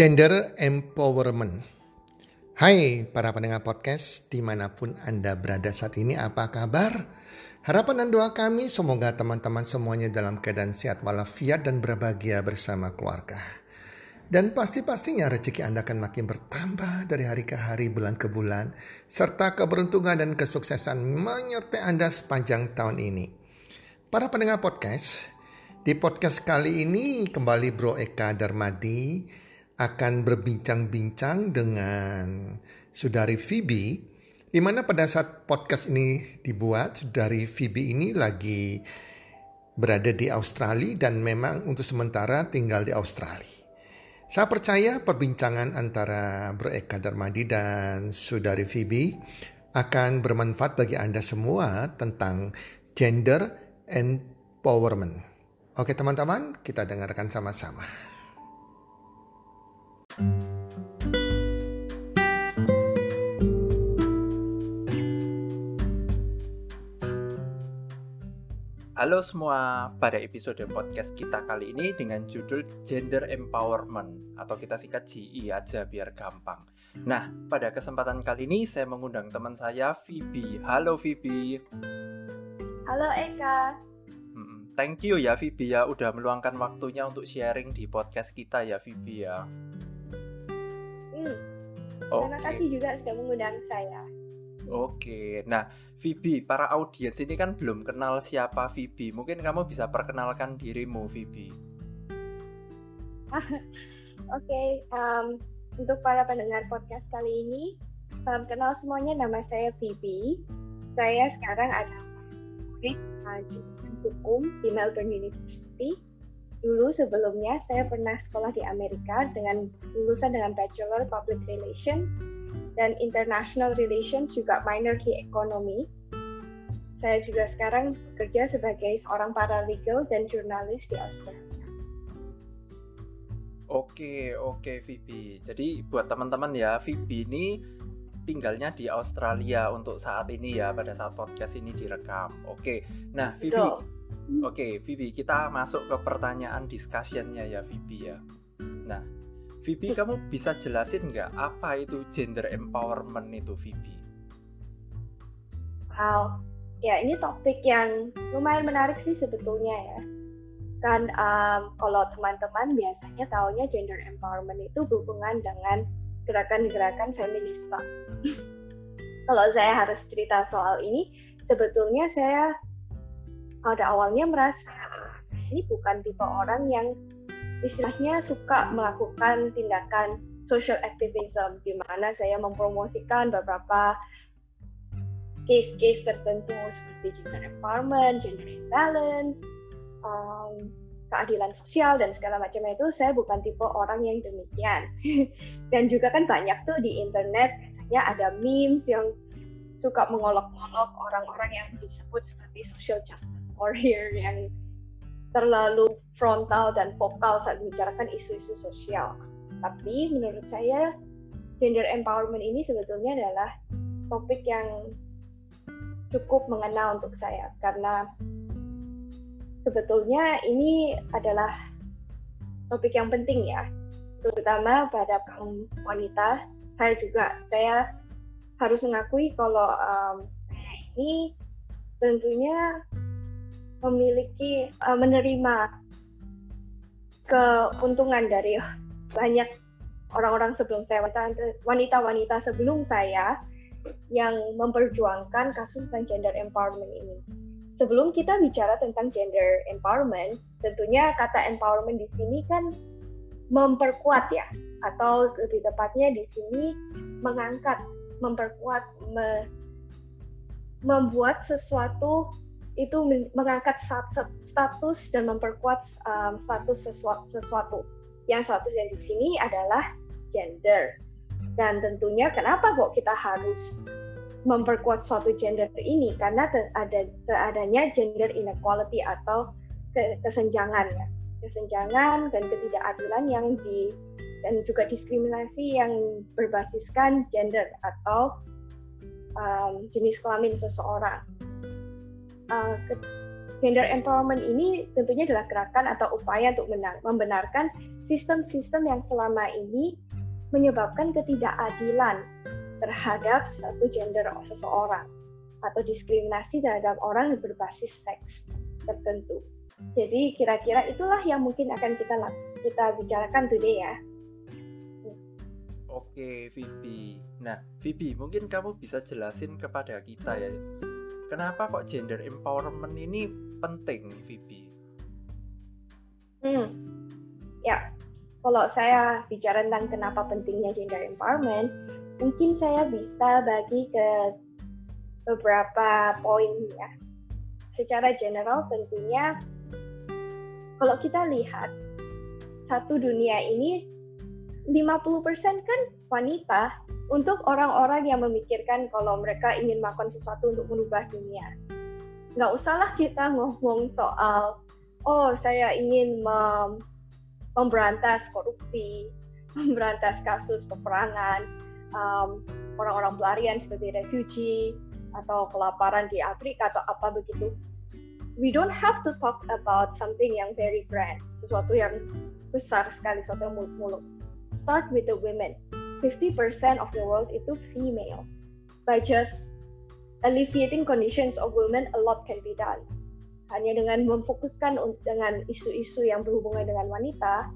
Gender Empowerment. Hai para pendengar podcast dimanapun Anda berada saat ini, apa kabar? Harapan dan doa kami semoga teman-teman semuanya dalam keadaan sehat walafiat dan berbahagia bersama keluarga. Dan pastinya rezeki Anda akan makin bertambah dari hari ke hari, bulan ke bulan, serta keberuntungan dan kesuksesan menyertai Anda sepanjang tahun ini. Para pendengar podcast, di podcast kali ini kembali Bro Eka Darmadi akan berbincang-bincang dengan Saudari Phoebe, di mana pada saat podcast ini dibuat, Saudari Phoebe ini lagi berada di Australia dan memang untuk sementara tinggal di Australia. Saya percaya perbincangan antara Bro Eka Darmadi dan Saudari Phoebe akan bermanfaat bagi Anda semua tentang gender empowerment. Oke teman-teman, kita dengarkan sama-sama. Halo semua, pada episode podcast kita kali ini dengan judul Gender Empowerment atau kita singkat GE aja biar gampang. Nah, pada kesempatan kali ini saya mengundang teman saya Vivi. Halo Vivi. Halo Eka. Thank you ya Vivi ya, udah meluangkan waktunya untuk sharing di podcast kita ya Vivi ya. Terima kasih juga sudah mengundang saya. Oke, nah Vivi, para audiens ini kan belum kenal siapa Vivi. Mungkin kamu bisa perkenalkan dirimu Vivi. Oke, untuk para pendengar podcast kali ini, salam kenal semuanya, nama saya Vivi. Saya sekarang adalah jurusan hukum di Melbourne University. Dulu sebelumnya saya pernah sekolah di Amerika dengan lulusan dengan Bachelor Public Relations dan International Relations juga minor di Ekonomi. Saya juga sekarang bekerja sebagai seorang paralegal dan jurnalis di Australia. Oke, Vivi. Jadi buat teman-teman ya, Vivi ini tinggalnya di Australia untuk saat ini ya, pada saat podcast ini direkam. Oke, nah Vivi, Vivi, kita masuk ke pertanyaan discussion-nya ya Vivi ya. Nah Vivi, kamu bisa jelasin nggak apa itu gender empowerment itu Vivi? Wow, ya ini topik yang lumayan menarik sih sebetulnya ya. Kan kalau teman-teman biasanya taunya gender empowerment itu berhubungan dengan gerakan-gerakan feminisme. Kalau saya harus cerita soal ini, sebetulnya saya pada awalnya merasa saya ini bukan tipe orang yang istilahnya suka melakukan tindakan social activism, di mana saya mempromosikan beberapa case-case tertentu seperti gender empowerment, gender imbalance, keadilan sosial dan segala macamnya. Itu saya bukan tipe orang yang demikian. Dan juga kan banyak tuh di internet biasanya ada memes yang suka mengolok-olok orang-orang yang disebut sebagai social justice warrior yang terlalu frontal dan vokal saat membicarakan isu-isu sosial. Tapi menurut saya gender empowerment ini sebetulnya adalah topik yang cukup mengena untuk saya, karena sebetulnya ini adalah topik yang penting ya, terutama pada kaum wanita. Saya harus mengakui kalau saya ini tentunya memiliki menerima keuntungan dari banyak orang-orang sebelum saya, wanita-wanita sebelum saya yang memperjuangkan kasus tentang gender empowerment ini. Sebelum kita bicara tentang gender empowerment, tentunya kata empowerment di sini kan memperkuat ya, atau lebih tepatnya di sini mengangkat, memperkuat, membuat sesuatu itu mengangkat status dan memperkuat status sesuatu. Yang statusnya di sini adalah gender. Dan tentunya kenapa kok kita harus memperkuat suatu gender ini, karena adanya gender inequality atau kesenjangan dan ketidakadilan dan juga diskriminasi yang berbasiskan gender atau jenis kelamin seseorang. Gender empowerment ini tentunya adalah gerakan atau upaya untuk membenarkan sistem-sistem yang selama ini menyebabkan ketidakadilan terhadap satu gender seseorang atau diskriminasi terhadap orang yang berbasis seks tertentu. Jadi kira-kira itulah yang mungkin akan kita bicarakan today ya. Oke, Vivi. Nah, Vivi, mungkin kamu bisa jelasin kepada kita ya, kenapa kok gender empowerment ini penting, Vivi? Ya, kalau saya bicara tentang kenapa pentingnya gender empowerment, mungkin saya bisa bagi ke beberapa poin ya. Secara general tentunya, kalau kita lihat satu dunia ini 50% kan wanita untuk orang-orang yang memikirkan kalau mereka ingin melakukan sesuatu untuk merubah dunia. Nggak usahlah kita ngomong soal, oh saya ingin memberantas korupsi, memberantas kasus peperangan, orang-orang pelarian seperti refugee, atau kelaparan di Afrika, atau apa begitu. We don't have to talk about something yang very grand, sesuatu yang besar sekali, sesuatu yang muluk-muluk. Start with the women. 50% of the world itu female. By just alleviating conditions of women, a lot can be done. Hanya dengan memfokuskan dengan isu-isu yang berhubungan dengan wanita,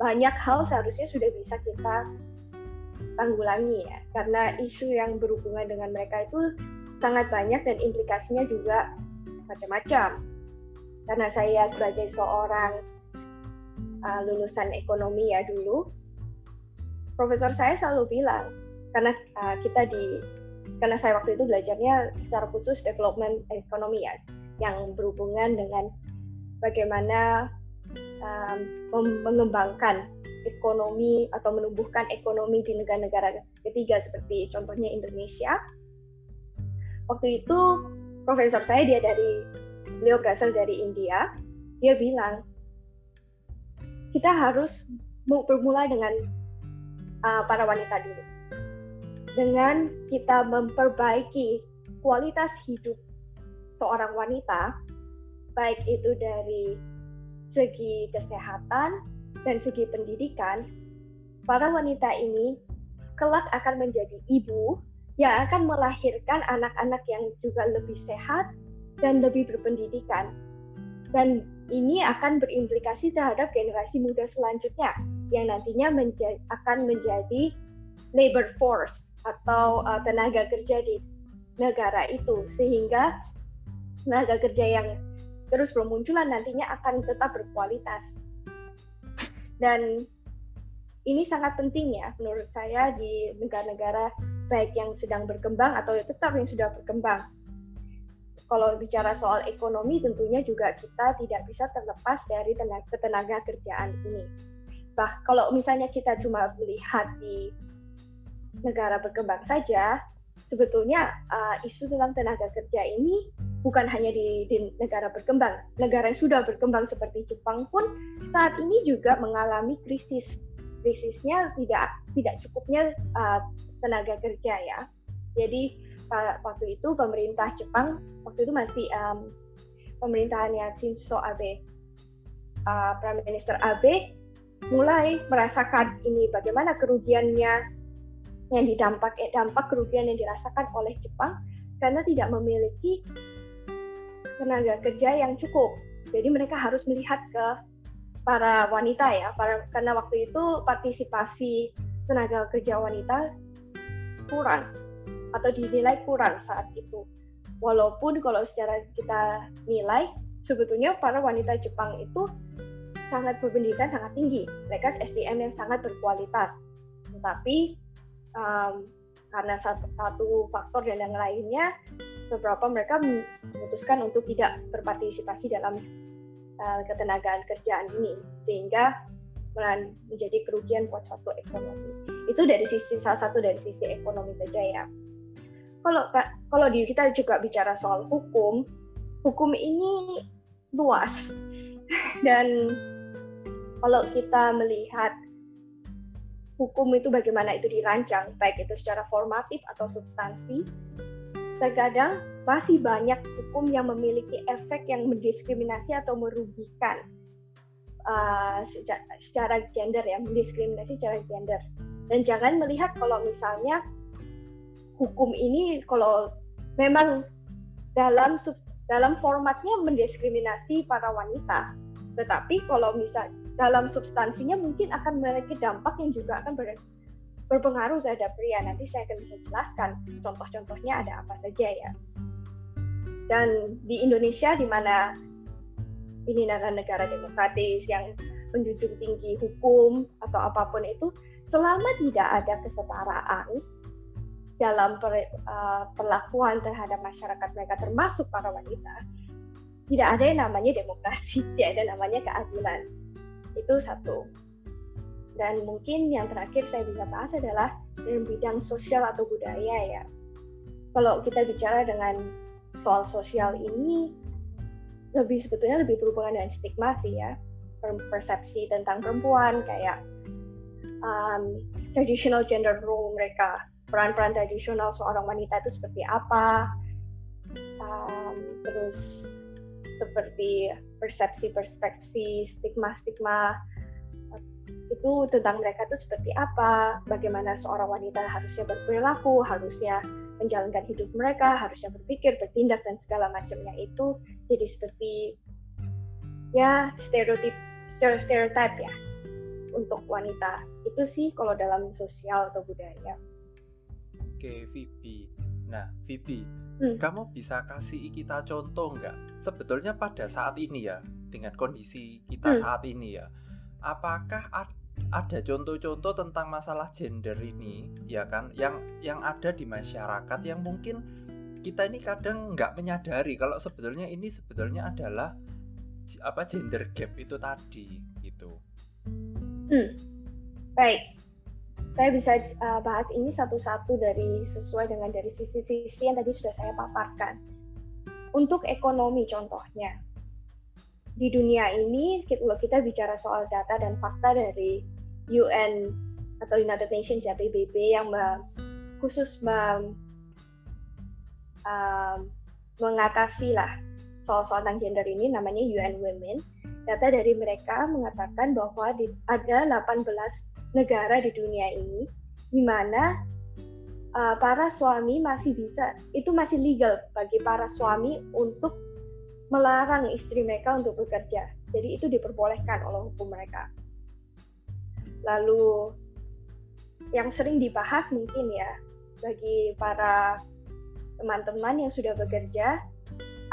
banyak hal seharusnya sudah bisa kita tanggulangi ya. Karena isu yang berhubungan dengan mereka itu sangat banyak dan implikasinya juga macam-macam. Karena saya sebagai seorang lulusan ekonomi ya dulu, profesor saya selalu bilang, karena karena saya waktu itu belajarnya secara khusus development ekonomi ya, yang berhubungan dengan bagaimana mengembangkan ekonomi atau menumbuhkan ekonomi di negara-negara ketiga seperti contohnya Indonesia. Waktu itu profesor saya, beliau berasal dari India, dia bilang kita harus bermula dengan para wanita dulu, dengan kita memperbaiki kualitas hidup seorang wanita, baik itu dari segi kesehatan dan segi pendidikan. Para wanita ini kelak akan menjadi ibu yang akan melahirkan anak-anak yang juga lebih sehat dan lebih berpendidikan, dan ini akan berimplikasi terhadap generasi muda selanjutnya yang nantinya akan menjadi labor force atau tenaga kerja di negara itu, sehingga tenaga kerja yang terus bermunculan nantinya akan tetap berkualitas. Dan ini sangat penting ya menurut saya di negara-negara baik yang sedang berkembang atau tetap yang sudah berkembang. Kalau bicara soal ekonomi tentunya juga kita tidak bisa terlepas dari ketenaga kerjaan ini. Bah, kalau misalnya kita cuma melihat di negara berkembang saja, sebetulnya isu tentang tenaga kerja ini bukan hanya di negara berkembang. Negara yang sudah berkembang seperti Jepang pun saat ini juga mengalami krisis. Krisisnya tidak cukupnya tenaga kerja ya. Jadi waktu itu pemerintah Jepang, waktu itu masih pemerintahannya Shinzo Abe, Prime Minister Abe mulai merasakan ini bagaimana kerugiannya yang dampak kerugian yang dirasakan oleh Jepang karena tidak memiliki tenaga kerja yang cukup. Jadi mereka harus melihat ke para wanita ya, karena waktu itu partisipasi tenaga kerja wanita kurang atau dinilai kurang saat itu. Walaupun kalau secara kita nilai, sebetulnya para wanita Jepang itu sangat berpendidikan sangat tinggi. Mereka SDM yang sangat berkualitas. Tetapi karena satu faktor dan yang lainnya, beberapa mereka memutuskan untuk tidak berpartisipasi dalam ketenagaan kerjaan ini, sehingga menjadi kerugian buat suatu ekonomi. Itu dari sisi salah satu dari sisi ekonomi saja ya. Kalau kita juga bicara soal hukum ini luas, dan kalau kita melihat hukum itu bagaimana itu dirancang, baik itu secara formatif atau substansi, terkadang masih banyak hukum yang memiliki efek yang mendiskriminasi atau merugikan secara gender ya, mendiskriminasi secara gender. Dan jangan melihat kalau misalnya hukum ini kalau memang dalam formatnya mendiskriminasi para wanita, tetapi kalau misalnya dalam substansinya mungkin akan memiliki dampak yang juga akan berpengaruh terhadap pria. Nanti saya akan bisa jelaskan contoh-contohnya ada apa saja ya. Dan di Indonesia, di mana ini negara demokratis yang menjunjung tinggi hukum atau apapun itu, selama tidak ada kesetaraan dalam perlakuan terhadap masyarakat mereka termasuk para wanita, tidak ada yang namanya demokrasi, tidak ada namanya keadilan. Itu satu. Dan mungkin yang terakhir saya bisa bahas adalah dalam bidang sosial atau budaya ya. Kalau kita bicara dengan soal sosial ini, sebetulnya lebih berhubungan dengan stigma sih ya, persepsi tentang perempuan kayak traditional gender role mereka, peran-peran tradisional seorang wanita itu seperti apa, terus seperti persepsi-persepsi stigma-stigma itu tentang mereka itu seperti apa, bagaimana seorang wanita harusnya berperilaku, harusnya menjalankan hidup mereka, harusnya berpikir, bertindak, dan segala macamnya. Itu jadi seperti ya stereotip ya untuk wanita. Itu sih kalau dalam sosial atau budaya. Oke, Vivi. Nah, Vivi, kamu bisa kasih kita contoh nggak? Sebetulnya pada saat ini ya, dengan kondisi kita saat ini ya, apakah ada contoh-contoh tentang masalah gender ini, ya kan, yang ada di masyarakat yang mungkin kita ini kadang nggak menyadari kalau sebetulnya ini adalah gender gap itu tadi gitu. Baik, saya bisa bahas ini satu-satu sesuai dengan sisi-sisi yang tadi sudah saya paparkan. Untuk ekonomi contohnya. Di dunia ini, kalau kita bicara soal data dan fakta dari UN atau United Nations ya, PBB, yang mengatasi lah soal tentang gender ini, namanya UN Women. Data dari mereka mengatakan bahwa ada 18 negara di dunia ini di mana para suami masih legal bagi para suami untuk melarang istri mereka untuk bekerja. Jadi itu diperbolehkan oleh hukum mereka. Lalu yang sering dibahas mungkin ya bagi para teman-teman yang sudah bekerja,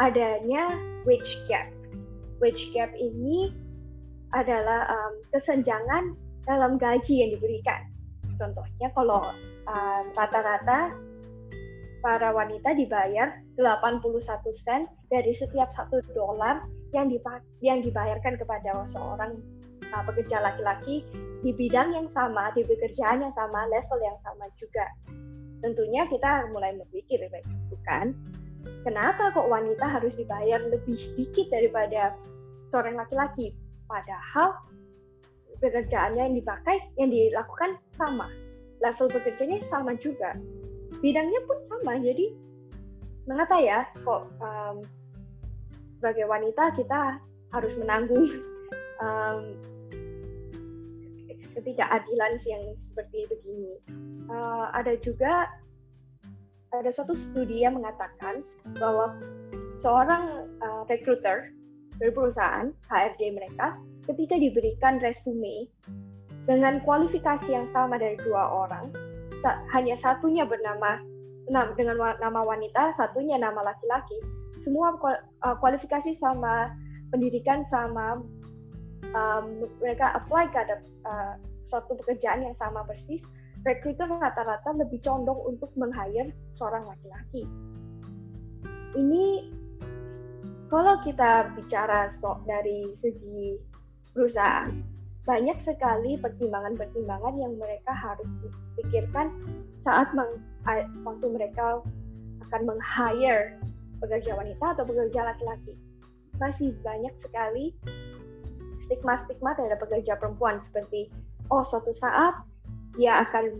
adanya wage gap. Wage gap ini adalah kesenjangan dalam gaji yang diberikan. Contohnya kalau rata-rata para wanita dibayar 81 sen dari setiap $1 yang dibayarkan kepada seorang pekerja laki-laki di bidang yang sama, di pekerjaan yang sama, level yang sama juga. Tentunya kita mulai berpikir, bukan? Kenapa kok wanita harus dibayar lebih sedikit daripada seorang laki-laki? Padahal pekerjaannya yang dipakai, yang dilakukan sama. Level pekerjaannya sama juga. Bidangnya pun sama, jadi mengapa ya kok sebagai wanita kita harus menanggung ketidakadilan yang seperti begini. Ada suatu studi yang mengatakan bahwa seorang recruiter dari perusahaan, HRD mereka, ketika diberikan resume dengan kualifikasi yang sama dari dua orang, hanya satunya dengan nama wanita, satunya nama laki-laki. Semua kualifikasi sama, pendidikan sama, mereka apply ke suatu pekerjaan yang sama persis. Recruiter rata-rata lebih condong untuk meng-hire seorang laki-laki. Ini kalau kita bicara dari segi perusahaan, banyak sekali pertimbangan-pertimbangan yang mereka harus pikirkan saat waktu mereka akan meng-hire pekerja wanita atau pekerja laki-laki. Masih banyak sekali stigma-stigma terhadap pekerja perempuan seperti, oh suatu saat dia akan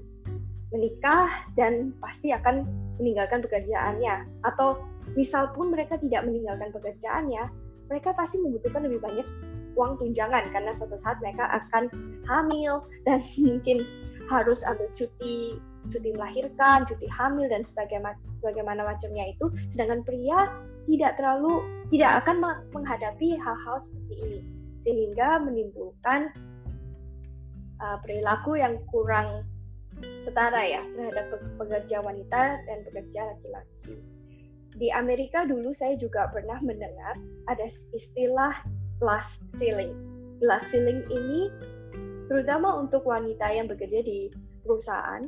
menikah dan pasti akan meninggalkan pekerjaannya. Atau misal pun mereka tidak meninggalkan pekerjaannya, mereka pasti membutuhkan lebih banyak uang tunjangan karena suatu saat mereka akan hamil dan mungkin harus ambil cuti melahirkan, cuti hamil dan sebagaimana macamnya itu. Sedangkan pria tidak akan menghadapi hal-hal seperti ini, sehingga menimbulkan perilaku yang kurang setara ya terhadap pekerja wanita dan pekerja laki-laki. Di Amerika dulu saya juga pernah mendengar ada istilah glass ceiling. Glass ceiling ini terutama untuk wanita yang bekerja di perusahaan,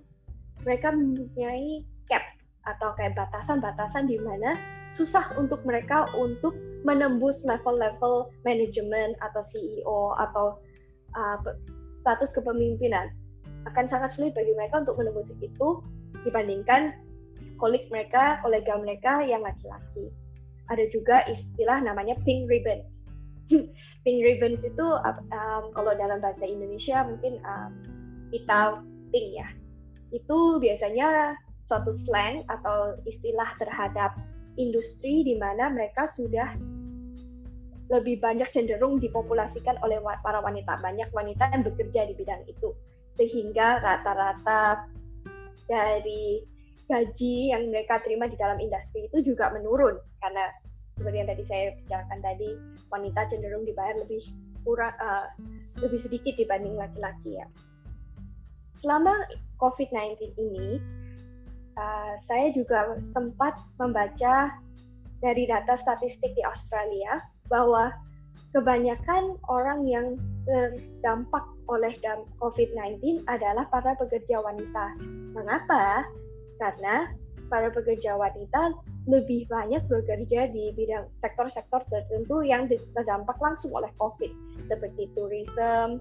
mereka mempunyai cap atau kayak batasan-batasan di mana susah untuk mereka untuk menembus level-level manajemen atau CEO atau status kepemimpinan. Akan sangat sulit bagi mereka untuk menembus itu dibandingkan kolega mereka yang laki-laki. Ada juga istilah namanya pink ribbons. Pink ribbons itu kalau dalam bahasa Indonesia mungkin pita pink ya. Itu biasanya suatu slang atau istilah terhadap industri di mana mereka sudah lebih banyak cenderung dipopulasikan oleh para wanita. Banyak wanita yang bekerja di bidang itu. Sehingga rata-rata dari gaji yang mereka terima di dalam industri itu juga menurun. Karena seperti yang tadi saya bicarakan tadi, wanita cenderung dibayar lebih sedikit dibanding laki-laki ya. Selama COVID-19 ini, saya juga sempat membaca dari data statistik di Australia bahwa kebanyakan orang yang terdampak oleh COVID-19 adalah para pekerja wanita. Mengapa? Karena para pekerja wanita lebih banyak bekerja di bidang sektor-sektor tertentu yang terdampak langsung oleh COVID, seperti tourism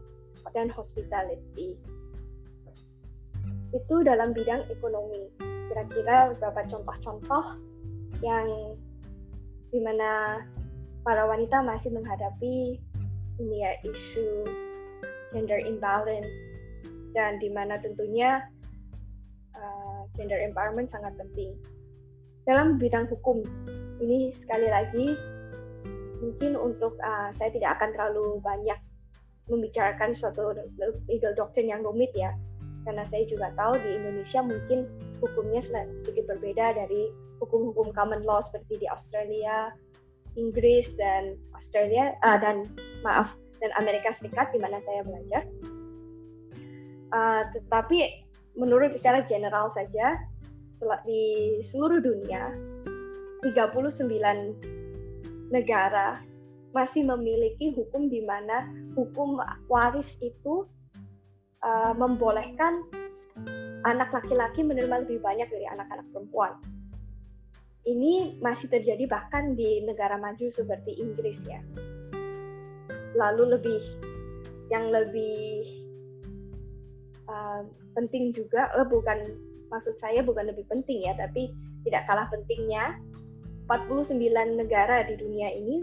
dan hospitality. Itu dalam bidang ekonomi. Kira-kira beberapa contoh-contoh yang dimana para wanita masih menghadapi ini ya, isu gender imbalance, dan dimana tentunya gender empowerment sangat penting. Dalam bidang hukum, ini sekali lagi mungkin untuk saya tidak akan terlalu banyak membicarakan suatu legal doctrine yang rumit ya. Karena saya juga tahu di Indonesia mungkin hukumnya sedikit berbeda dari hukum-hukum common law seperti di Australia, Inggris dan Amerika Serikat di mana saya belajar. Tetapi menurut secara general saja di seluruh dunia 39 negara masih memiliki hukum di mana hukum waris itu membolehkan anak laki-laki menerima lebih banyak dari anak-anak perempuan. Ini masih terjadi bahkan di negara maju seperti Inggris ya. Lalu yang lebih penting juga, bukan lebih penting ya, tapi tidak kalah pentingnya, 49 negara di dunia ini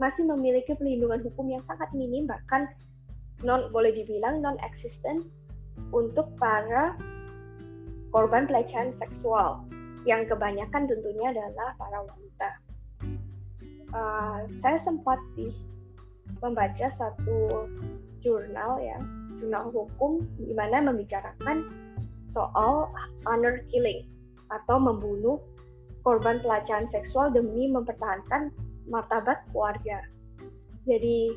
masih memiliki perlindungan hukum yang sangat minim, bahkan boleh dibilang non-existent untuk para korban pelecehan seksual yang kebanyakan tentunya adalah para wanita. Saya sempat sih membaca satu jurnal ya, jurnal hukum di mana membicarakan soal honor killing atau membunuh korban pelecehan seksual demi mempertahankan martabat keluarga. Jadi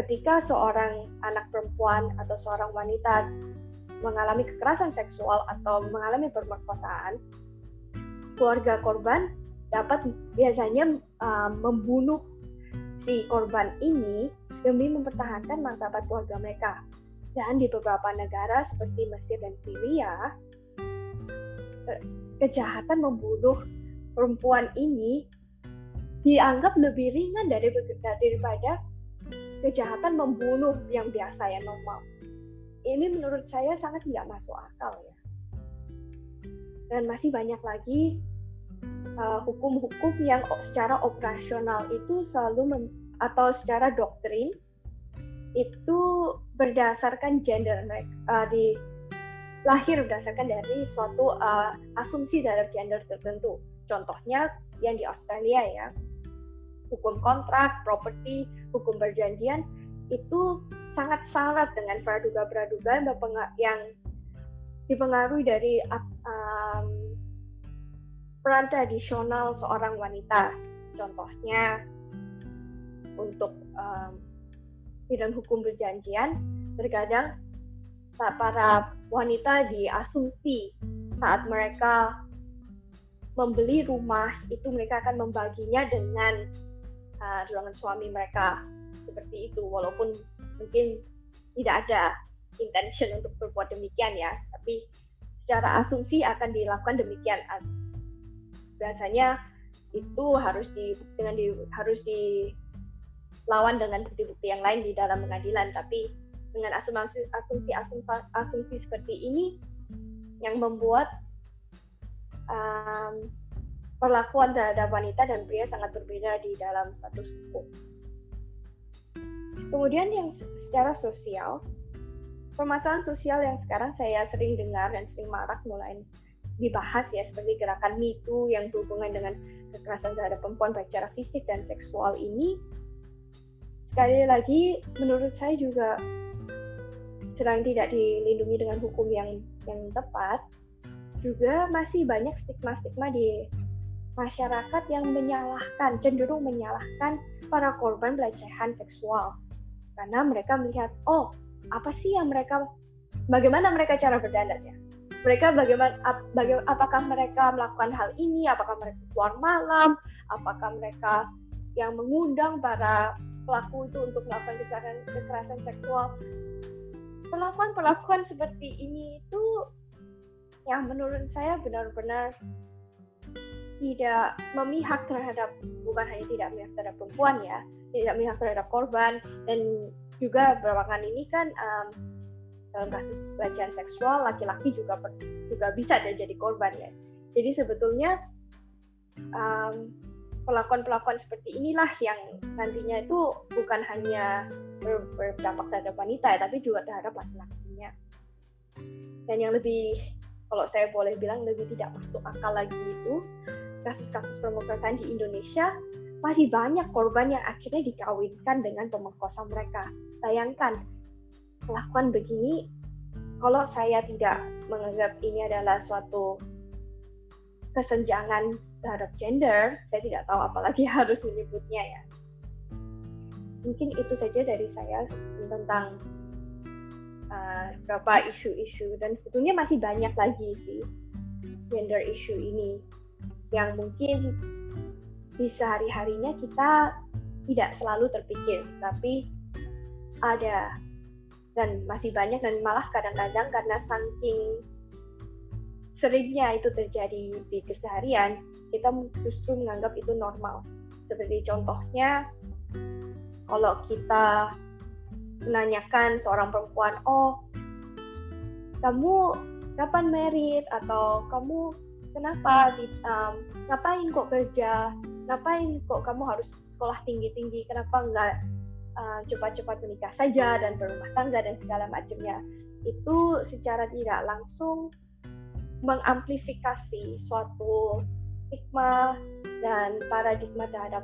ketika seorang anak perempuan atau seorang wanita mengalami kekerasan seksual atau mengalami pemerkosaan, keluarga korban dapat biasanya membunuh si korban ini demi mempertahankan martabat keluarga mereka. Dan di beberapa negara seperti Mesir dan Syria, kejahatan membunuh perempuan ini dianggap lebih ringan daripada kejahatan membunuh yang biasa ya, normal. Ini menurut saya sangat tidak masuk akal ya. Dan masih banyak lagi hukum-hukum yang secara operasional itu selalu atau secara doktrin itu berdasarkan gender, lahir berdasarkan dari suatu asumsi terhadap gender tertentu. Contohnya yang di Australia ya, hukum kontrak, properti, hukum perjanjian itu sangat syarat dengan praduga-praduga yang dipengaruhi dari peran tradisional seorang wanita. Contohnya untuk bidang hukum perjanjian, terkadang para wanita diasumsi saat mereka membeli rumah itu mereka akan membaginya dengan ruangan suami mereka, seperti itu, walaupun mungkin tidak ada intention untuk berbuat demikian ya, tapi secara asumsi akan dilakukan demikian. Biasanya itu harus dilawan dengan bukti-bukti yang lain di dalam pengadilan, tapi dengan asumsi seperti ini yang membuat perlakuan terhadap wanita dan pria sangat berbeda di dalam status hukum. Kemudian yang secara sosial, permasalahan sosial yang sekarang saya sering dengar dan sering marak mulai dibahas ya, seperti gerakan Me Too yang berhubungan dengan kekerasan terhadap perempuan baik secara fisik dan seksual ini, sekali lagi menurut saya juga sedang tidak dilindungi dengan hukum yang tepat. Juga masih banyak stigma-stigma di masyarakat yang cenderung menyalahkan para korban pelecehan seksual, karena mereka melihat, bagaimana mereka cara berdandannya, apakah mereka melakukan hal ini, apakah mereka keluar malam, apakah mereka yang mengundang para pelaku itu untuk melakukan kekerasan seksual. Perlakuan-perlakuan seperti ini itu yang menurut saya benar-benar tidak memihak terhadap, bukan hanya tidak memihak terhadap perempuan ya, tidak memihak terhadap korban. Dan juga belakangan ini kan dalam kasus pelecehan seksual laki-laki juga bisa jadi korban ya. Jadi sebetulnya perlakuan-perlakuan seperti inilah yang nantinya itu bukan hanya berdampak terhadap wanita ya, tapi juga terhadap laki-lakinya. Dan yang lebih, kalau saya boleh bilang, lebih tidak masuk akal lagi itu kasus-kasus pemerkosaan di Indonesia. Masih banyak korban yang akhirnya dikawinkan dengan pemerkosa mereka. Bayangkan kelakuan begini, kalau saya tidak menganggap ini adalah suatu kesenjangan terhadap gender, saya tidak tahu apalagi harus menyebutnya ya. Mungkin itu saja dari saya tentang beberapa isu-isu, dan sebetulnya masih banyak lagi sih gender issue ini yang mungkin di sehari-harinya kita tidak selalu terpikir, tapi ada dan masih banyak, dan malah kadang-kadang karena saking seringnya itu terjadi di keseharian, kita justru menganggap itu normal. Seperti contohnya kalau kita menanyakan seorang perempuan, kamu kapan married, atau kamu kenapa ngapain kok kerja, ngapain kok kamu harus sekolah tinggi-tinggi, kenapa enggak cepat-cepat menikah saja dan berumah tangga dan segala macamnya, itu secara tidak langsung mengamplifikasi suatu stigma dan paradigma terhadap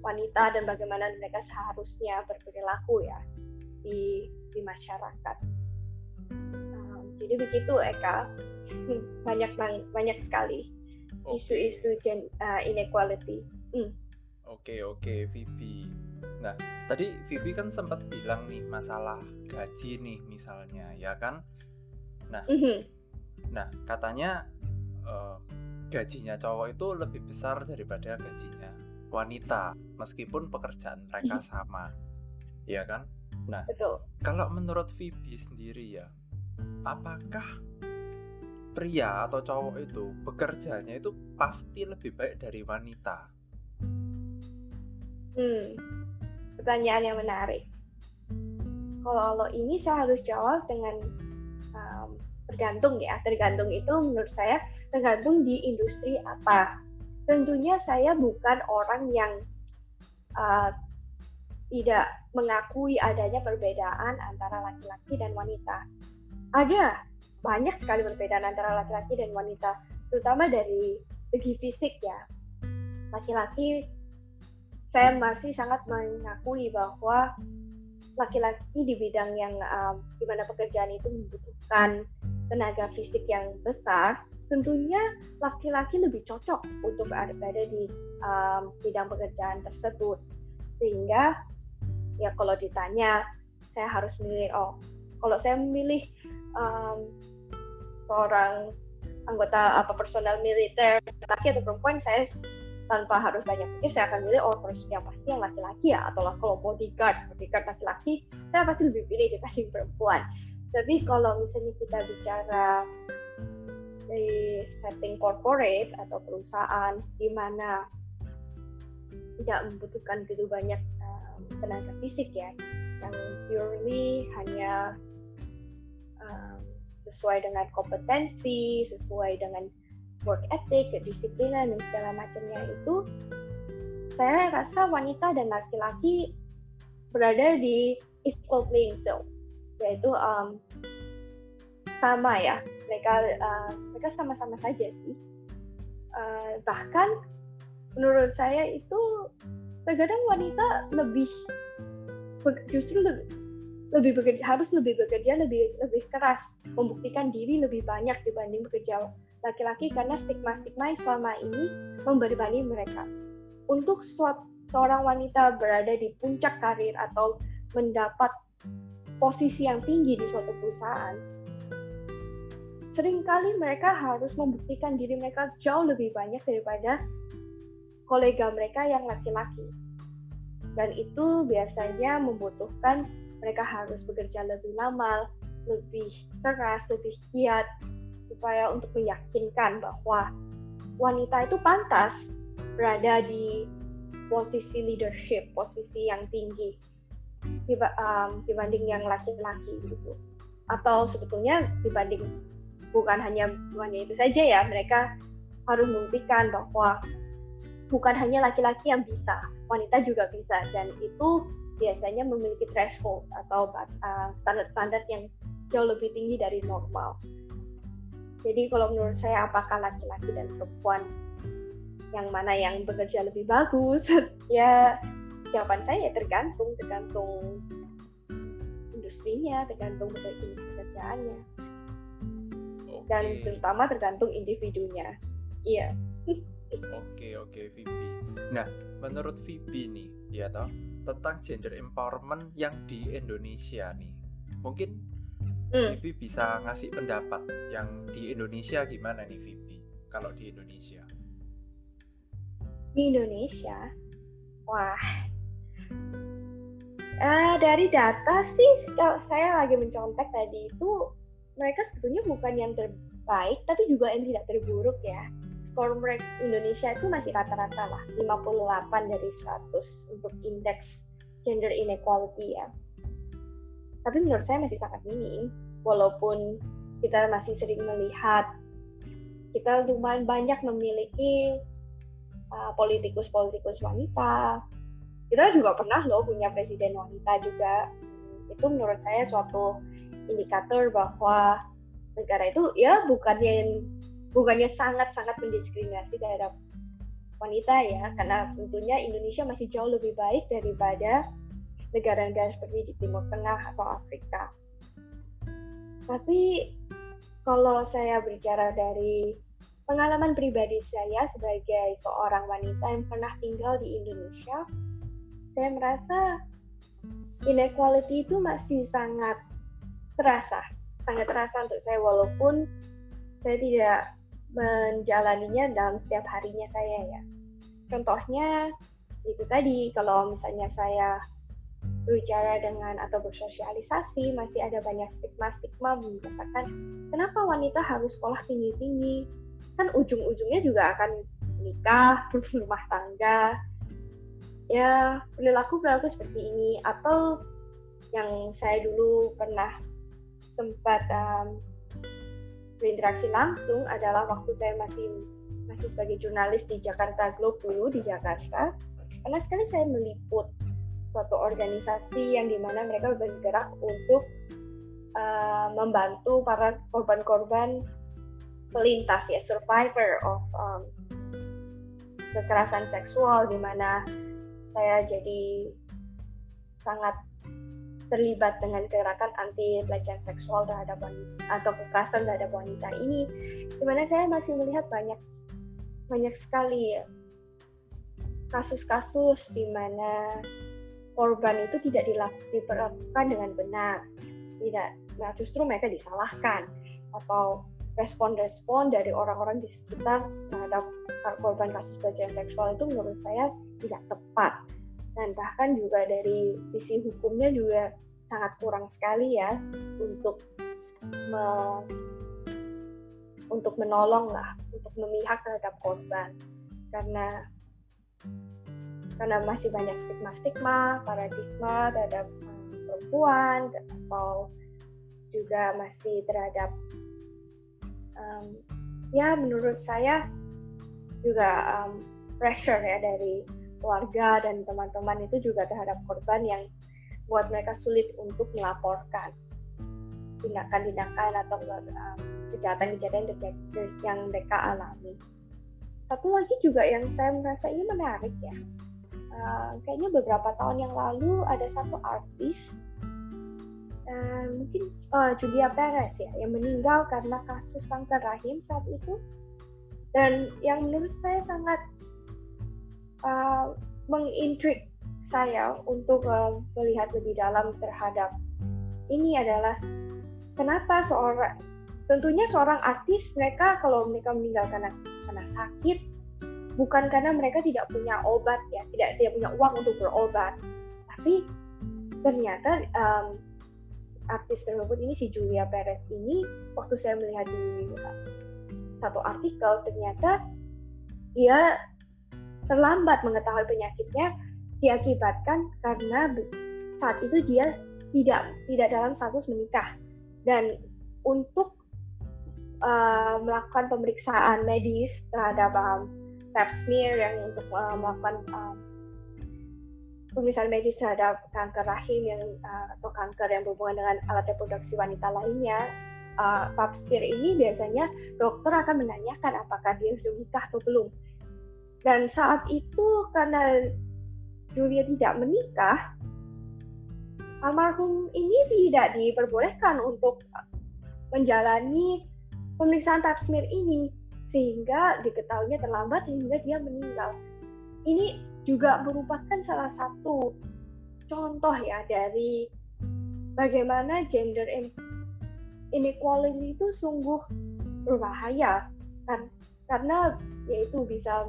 wanita dan bagaimana mereka seharusnya berperilaku ya di masyarakat. Jadi begitu Eka, banyak sekali isu-isu inequality. Oke, Vivi. Nah, tadi Vivi kan sempat bilang nih masalah gaji nih misalnya, ya kan? Nah, katanya gajinya cowok itu lebih besar daripada gajinya wanita, meskipun pekerjaan mereka sama, ya kan? Nah, betul. Kalau menurut Phoebe sendiri ya, apakah pria atau cowok itu pekerjaannya itu pasti lebih baik dari wanita? Pertanyaan yang menarik. Kalau ini saya harus jawab dengan tergantung ya. Tergantung itu menurut saya tergantung di industri apa. Tentunya saya bukan orang yang tidak mengakui adanya perbedaan antara laki-laki dan wanita. Ada banyak sekali perbedaan antara laki-laki dan wanita, terutama dari segi fisik ya. Laki-laki saya masih sangat mengakui bahwa laki-laki di bidang yang di mana pekerjaan itu membutuhkan tenaga fisik yang besar, tentunya laki-laki lebih cocok untuk berada di bidang pekerjaan tersebut. Sehingga ya kalau ditanya, saya harus milih, kalau saya memilih seorang anggota personel militer laki atau perempuan, saya tanpa harus banyak pikir saya akan milih terus yang pasti yang laki-laki ya, atau kalau bodyguard laki-laki saya pasti lebih pilih dibanding perempuan. Tapi kalau misalnya kita bicara di setting corporate atau perusahaan di mana tidak membutuhkan gitu banyak tenaga fisik ya, yang purely hanya sesuai dengan kompetensi, sesuai dengan work ethic, kedisiplinan, dan segala macamnya itu, saya rasa wanita dan laki-laki berada di equal playing field, yaitu sama ya, mereka sama-sama saja sih. Bahkan menurut saya itu terkadang wanita lebih bekerja, lebih keras, membuktikan diri lebih banyak dibanding bekerja laki-laki, karena stigma-stigma yang selama ini membebani mereka. Untuk seorang wanita berada di puncak karir atau mendapat posisi yang tinggi di suatu perusahaan, seringkali mereka harus membuktikan diri mereka jauh lebih banyak daripada kolega mereka yang laki-laki. Dan itu biasanya membutuhkan mereka harus bekerja lebih lama, lebih keras, lebih giat, supaya untuk meyakinkan bahwa wanita itu pantas berada di posisi leadership, posisi yang tinggi dibanding yang laki-laki gitu. Atau sebetulnya dibanding, bukan hanya itu saja ya, mereka harus membuktikan bahwa bukan hanya laki-laki yang bisa, wanita juga bisa, dan itu biasanya memiliki threshold atau standar-standar yang jauh lebih tinggi dari normal. Jadi kalau menurut saya, apakah laki-laki dan perempuan yang mana yang bekerja lebih bagus? Ya jawaban saya tergantung industrinya, tergantung jenis pekerjaannya, dan terutama tergantung individunya. Iya. Oke, Vivi. Nah, menurut Vivi nih, ya toh, tentang gender empowerment yang di Indonesia nih, mungkin Vivi bisa ngasih pendapat yang di Indonesia gimana nih, Vivi? Kalau di Indonesia? Di Indonesia, dari data sih, kalau saya lagi mencontek tadi itu, mereka sebetulnya bukan yang terbaik, tapi juga yang tidak terburuk ya. Skor mereka Indonesia itu masih rata-rata lah, 58 dari 100 untuk indeks gender inequality ya. Tapi menurut saya masih sangat minim, walaupun kita masih sering melihat, kita lumayan banyak memiliki politikus-politikus wanita. Kita juga pernah loh punya presiden wanita juga. Itu menurut saya suatu indikator bahwa negara itu ya bukannya sangat-sangat mendiskriminasi terhadap wanita ya, karena tentunya Indonesia masih jauh lebih baik daripada negara-negara seperti di Timur Tengah atau Afrika. Tapi kalau saya berbicara dari pengalaman pribadi saya sebagai seorang wanita yang pernah tinggal di Indonesia, saya merasa inequality itu masih sangat terasa untuk saya, walaupun saya tidak menjalaninya dalam setiap harinya saya ya. Contohnya itu tadi, kalau misalnya saya berbicara dengan atau bersosialisasi, masih ada banyak stigma-stigma mengatakan kenapa wanita harus sekolah tinggi-tinggi, kan ujung-ujungnya juga akan menikah, berumah tangga ya, perilaku seperti ini. Atau yang saya dulu pernah sempat berinteraksi langsung adalah waktu saya masih sebagai jurnalis di Jakarta Globe dulu di Jakarta. Karena sekali saya meliput suatu organisasi yang dimana mereka bergerak untuk membantu para korban-korban pelintas ya, survivor of kekerasan seksual, dimana saya jadi sangat terlibat dengan gerakan anti pelecehan seksual terhadap wanita atau kekerasan terhadap wanita ini, di mana saya masih melihat banyak sekali kasus-kasus di mana korban itu tidak diperlakukan dengan benar, nah justru mereka disalahkan, atau respon-respon dari orang-orang di sekitar terhadap korban kasus pelecehan seksual itu menurut saya tidak tepat. Dan bahkan juga dari sisi hukumnya juga sangat kurang sekali ya untuk menolong lah, untuk memihak terhadap korban, karena masih banyak stigma-stigma, paradigma terhadap perempuan, atau juga masih terhadap ya menurut saya juga pressure ya dari keluarga dan teman-teman itu juga terhadap korban yang buat mereka sulit untuk melaporkan tindakan-tindakan atau kejahatan-kejahatan yang mereka alami. Satu lagi juga yang saya merasa ini menarik ya, kayaknya beberapa tahun yang lalu ada satu artis, mungkin Julia Perez ya, yang meninggal karena kasus kanker rahim saat itu, dan yang menurut saya sangat mengintrik saya untuk melihat lebih dalam terhadap ini adalah kenapa tentunya seorang artis, mereka kalau mereka meninggal karena sakit, bukan karena mereka tidak punya obat ya, tidak punya uang untuk berobat, tapi ternyata artis tersebut ini, si Julia Perez ini, waktu saya melihat di satu artikel, ternyata dia terlambat mengetahui penyakitnya diakibatkan karena saat itu dia tidak dalam status menikah, dan untuk melakukan pemeriksaan medis terhadap pap smear yang untuk melakukan pemeriksaan medis terhadap kanker rahim yang atau kanker yang berhubungan dengan alat reproduksi wanita lainnya, pap smear ini biasanya dokter akan menanyakan apakah dia sudah menikah atau belum. Dan saat itu karena Julia tidak menikah, almarhum ini tidak diperbolehkan untuk menjalani pemeriksaan pap smear ini, sehingga diketahuinya terlambat hingga dia meninggal. Ini juga merupakan salah satu contoh ya dari bagaimana gender inequality itu sungguh berbahaya kan, karena yaitu bisa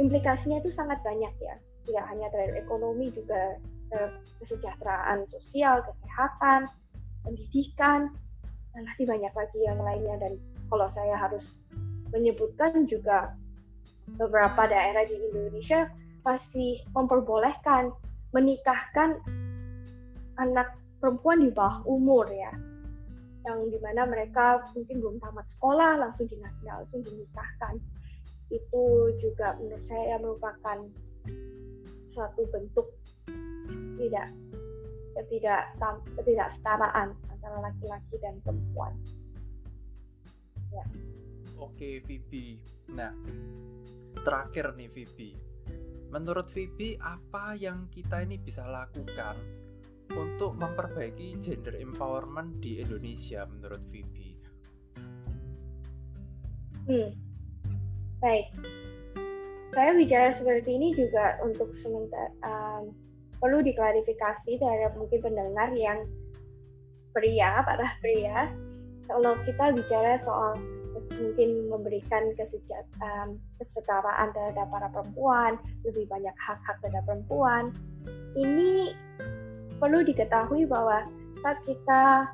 implikasinya itu sangat banyak ya, tidak hanya terhadap ekonomi, juga terhadap kesejahteraan sosial, kesehatan, pendidikan, dan masih banyak lagi yang lainnya. Dan kalau saya harus menyebutkan juga beberapa daerah di Indonesia masih memperbolehkan menikahkan anak perempuan di bawah umur ya, yang dimana mereka mungkin belum tamat sekolah langsung dinikahkan. Itu juga menurut saya merupakan suatu bentuk tidak setaraan antara laki-laki dan perempuan. Ya. Oke, Vivi. Nah, terakhir nih Vivi. Menurut Vivi, apa yang kita ini bisa lakukan untuk memperbaiki gender empowerment di Indonesia menurut Vivi? Baik, saya bicara seperti ini juga untuk sementara perlu diklarifikasi terhadap mungkin pendengar yang para pria. Kalau kita bicara soal mungkin memberikan kesetaraan terhadap para perempuan, lebih banyak hak-hak terhadap perempuan, ini perlu diketahui bahwa saat kita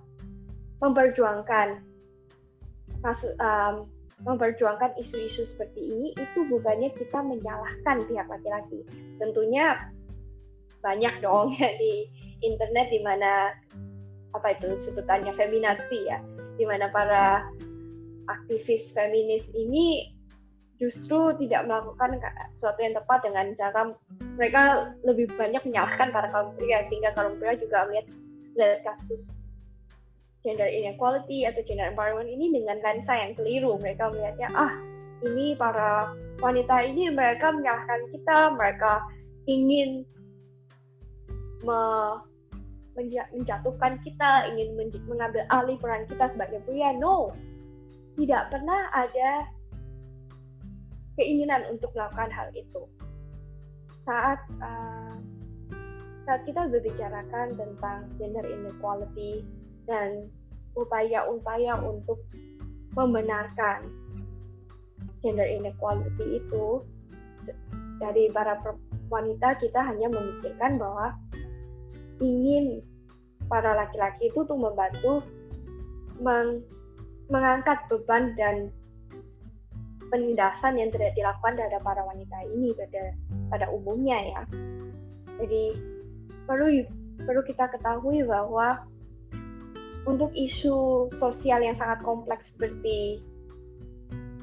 memperjuangkan isu-isu seperti ini, itu bukannya kita menyalahkan pihak laki-laki. Tentunya banyak dong ya di internet di mana apa itu sebutannya feminazi ya, di mana para aktivis feminis ini justru tidak melakukan sesuatu yang tepat dengan cara mereka lebih banyak menyalahkan para kaum pria, sehingga kaum pria juga melihat kasus gender inequality atau gender empowerment ini dengan lensa yang keliru. Mereka melihatnya, ini para wanita ini mereka menyalahkan kita, mereka ingin menjatuhkan kita, ingin mengambil alih peran kita sebagai pria. No, tidak pernah ada keinginan untuk melakukan hal itu. Saat kita berbicarakan tentang gender inequality dan upaya-upaya untuk membenarkan gender inequality itu, dari para wanita kita hanya memikirkan bahwa ingin para laki-laki itu tuh membantu mengangkat beban dan penindasan yang dilakukan terhadap para wanita ini pada umumnya ya. Jadi perlu kita ketahui bahwa untuk isu sosial yang sangat kompleks seperti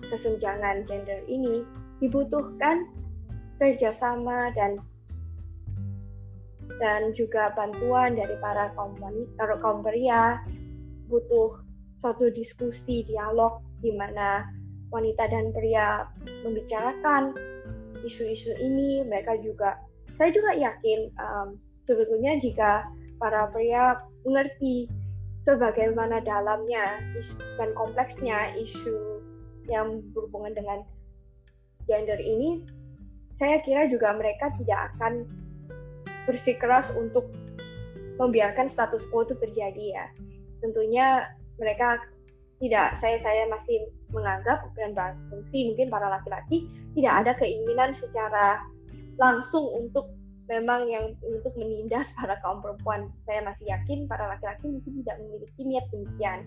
kesenjangan gender ini dibutuhkan kerjasama dan juga bantuan dari para kaum pria, butuh suatu diskusi, dialog di mana wanita dan pria membicarakan isu-isu ini. Saya juga yakin sebetulnya jika para pria mengerti sebagaimana dalamnya dan kompleksnya isu yang berhubungan dengan gender ini, saya kira juga mereka tidak akan bersikeras untuk membiarkan status quo itu terjadi ya. Tentunya mereka tidak, saya masih menganggap dan berasumsi mungkin para laki-laki tidak ada keinginan secara langsung untuk memang yang untuk menindas para kaum perempuan. Saya masih yakin para laki-laki mungkin tidak memiliki niat demikian.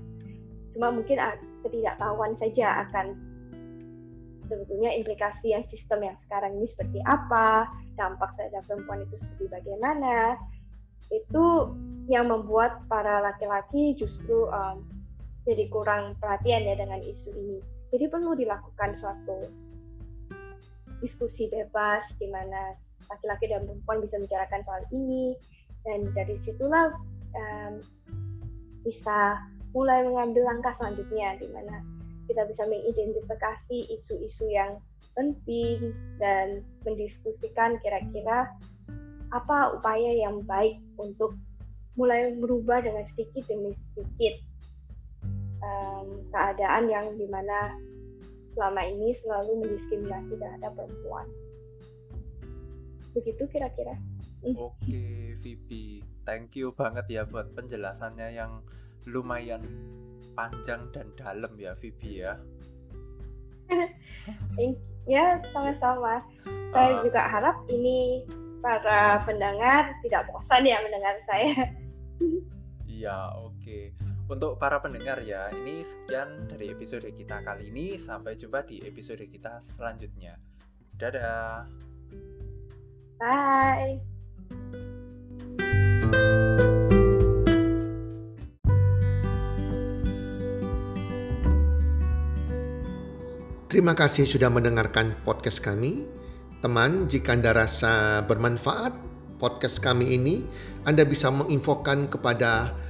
Cuma mungkin ketidaktahuan saja akan sebetulnya implikasi yang sistem yang sekarang ini seperti apa, dampak terhadap perempuan itu seperti bagaimana, itu yang membuat para laki-laki justru jadi kurang perhatian ya dengan isu ini. Jadi perlu dilakukan suatu diskusi bebas di mana laki-laki dan perempuan bisa membicarakan soal ini, dan dari situlah bisa mulai mengambil langkah selanjutnya di mana kita bisa mengidentifikasi isu-isu yang penting dan mendiskusikan kira-kira apa upaya yang baik untuk mulai berubah dengan sedikit demi sedikit keadaan yang dimana selama ini selalu mendiskriminasi terhadap perempuan. Begitu kira-kira. Oke, Vivi, thank you banget ya buat penjelasannya yang lumayan panjang dan dalam ya, Vivi ya. Ya, sama-sama. Saya juga harap ini para pendengar tidak bosan ya mendengar saya. Iya, oke. Untuk para pendengar ya, ini sekian dari episode kita kali ini. Sampai jumpa di episode kita selanjutnya. Dadah. Bye. Terima kasih sudah mendengarkan podcast kami. Teman, jika Anda rasa bermanfaat podcast kami ini, Anda bisa menginfokan kepada